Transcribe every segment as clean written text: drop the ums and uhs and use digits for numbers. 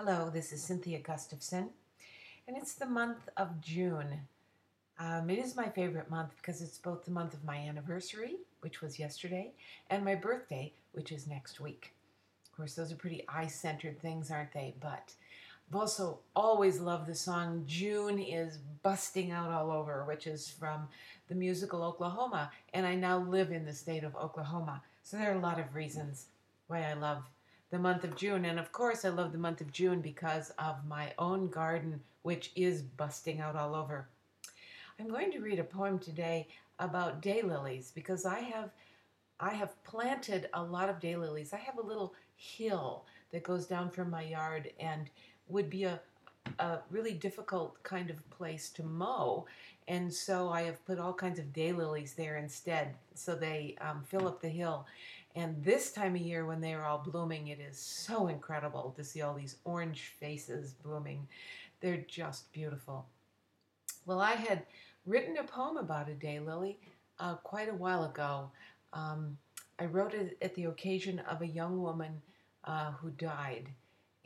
Hello, this is Cynthia Gustavson, and it's the month of June. It is my favorite month because it's both the month of my anniversary, which was yesterday, and my birthday, which is next week. Of course, those are pretty eye-centered things, aren't they? But I've also always loved the song June is Busting Out All Over, which is from the musical Oklahoma, and I now live in the state of Oklahoma. So there are a lot of reasons why I love the month of June. And of course, I love the month of June because of my own garden, which is busting out all over. I'm going to read a poem today about daylilies because I have planted a lot of daylilies. I have a little hill that goes down from my yard and would be a really difficult kind of place to mow, and so I have put all kinds of daylilies there instead, so they fill up the hill. And this time of year when they are all blooming, it is so incredible to see all these orange faces blooming. They're just beautiful. Well, I had written a poem about a daylily quite a while ago. I wrote it at the occasion of a young woman who died.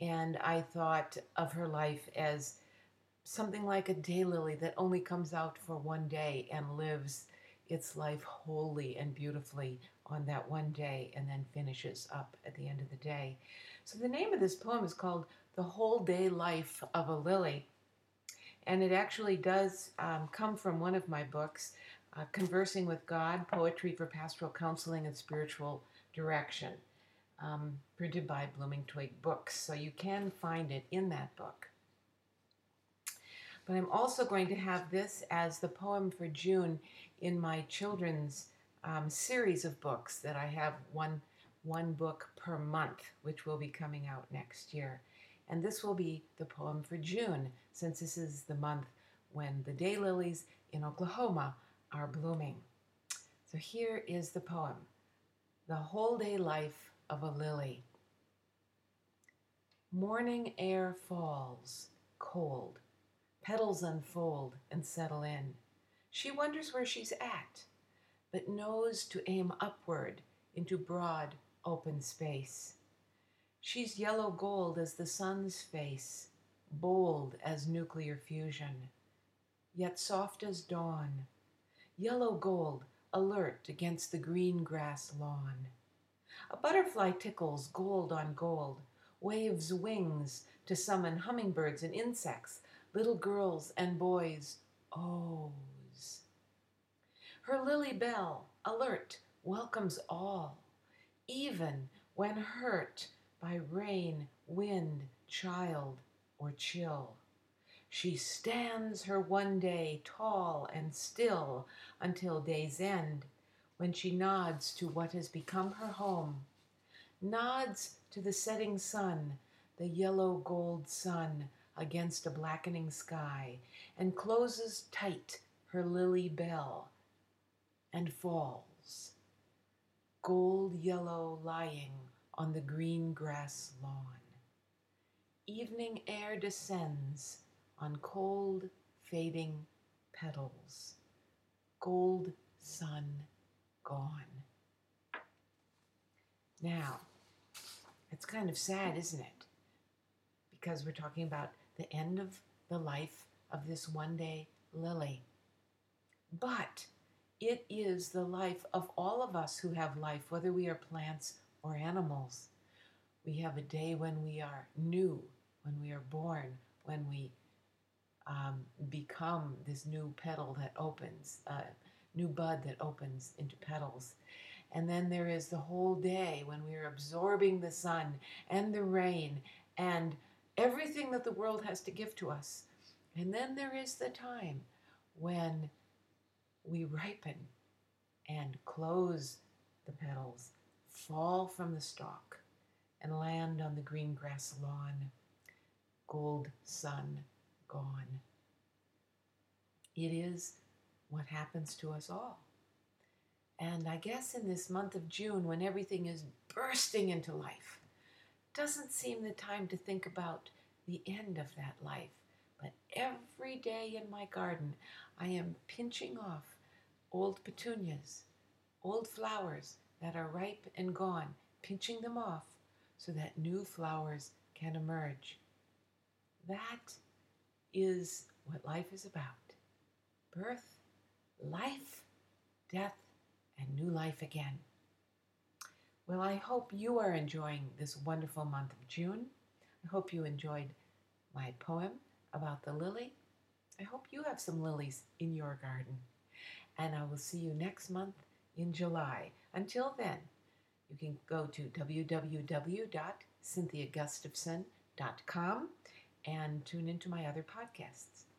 And I thought of her life as something like a daylily that only comes out for one day and lives its life wholly and beautifully on that one day and then finishes up at the end of the day. So the name of this poem is called The Whole-Day-Life-of-A Lily. And it actually does come from one of my books, Conversing with God, Poetry for Pastoral Counseling and Spiritual Direction. Printed by Blooming Twig Books, so you can find it in that book. But I'm also going to have this as the poem for June in my children's series of books that I have one book per month, which will be coming out next year. And this will be the poem for June, since this is the month when the daylilies in Oklahoma are blooming. So here is the poem, The Whole-Day Life of a Lily. Morning air falls, cold. Petals unfold and settle in. She wonders where she's at, but knows to aim upward into broad, open space. She's yellow gold as the sun's face, bold as nuclear fusion, yet soft as dawn. Yellow gold, alert against the green grass lawn. A butterfly tickles gold on gold, waves wings to summon hummingbirds and insects, little girls and boys, ohs. Her lily bell, alert, welcomes all, even when hurt by rain, wind, child, or chill. She stands her one day tall and still until day's end, when she nods to what has become her home, nods to the setting sun, the yellow gold sun against a blackening sky, and closes tight her lily bell and falls, gold yellow lying on the green grass lawn. Evening air descends on cold, fading petals, gold sun gone. Now, it's kind of sad, isn't it? Because we're talking about the end of the life of this one-day lily. But it is the life of all of us who have life, whether we are plants or animals. We have a day when we are new, when we are born, when we become this new petal that opens, new bud that opens into petals. And then there is the whole day when we are absorbing the sun and the rain and everything that the world has to give to us. And then there is the time when we ripen and close the petals, fall from the stalk, and land on the green grass lawn, gold sun gone. It is what happens to us all. And I guess in this month of June, when everything is bursting into life, doesn't seem the time to think about the end of that life. But every day in my garden, I am pinching off old petunias, old flowers that are ripe and gone, pinching them off so that new flowers can emerge. That is what life is about. Birth, life, death, and new life again. Well, I hope you are enjoying this wonderful month of June. I hope you enjoyed my poem about the lily. I hope you have some lilies in your garden. And I will see you next month in July. Until then, you can go to www.cynthiagustavson.com and tune into my other podcasts.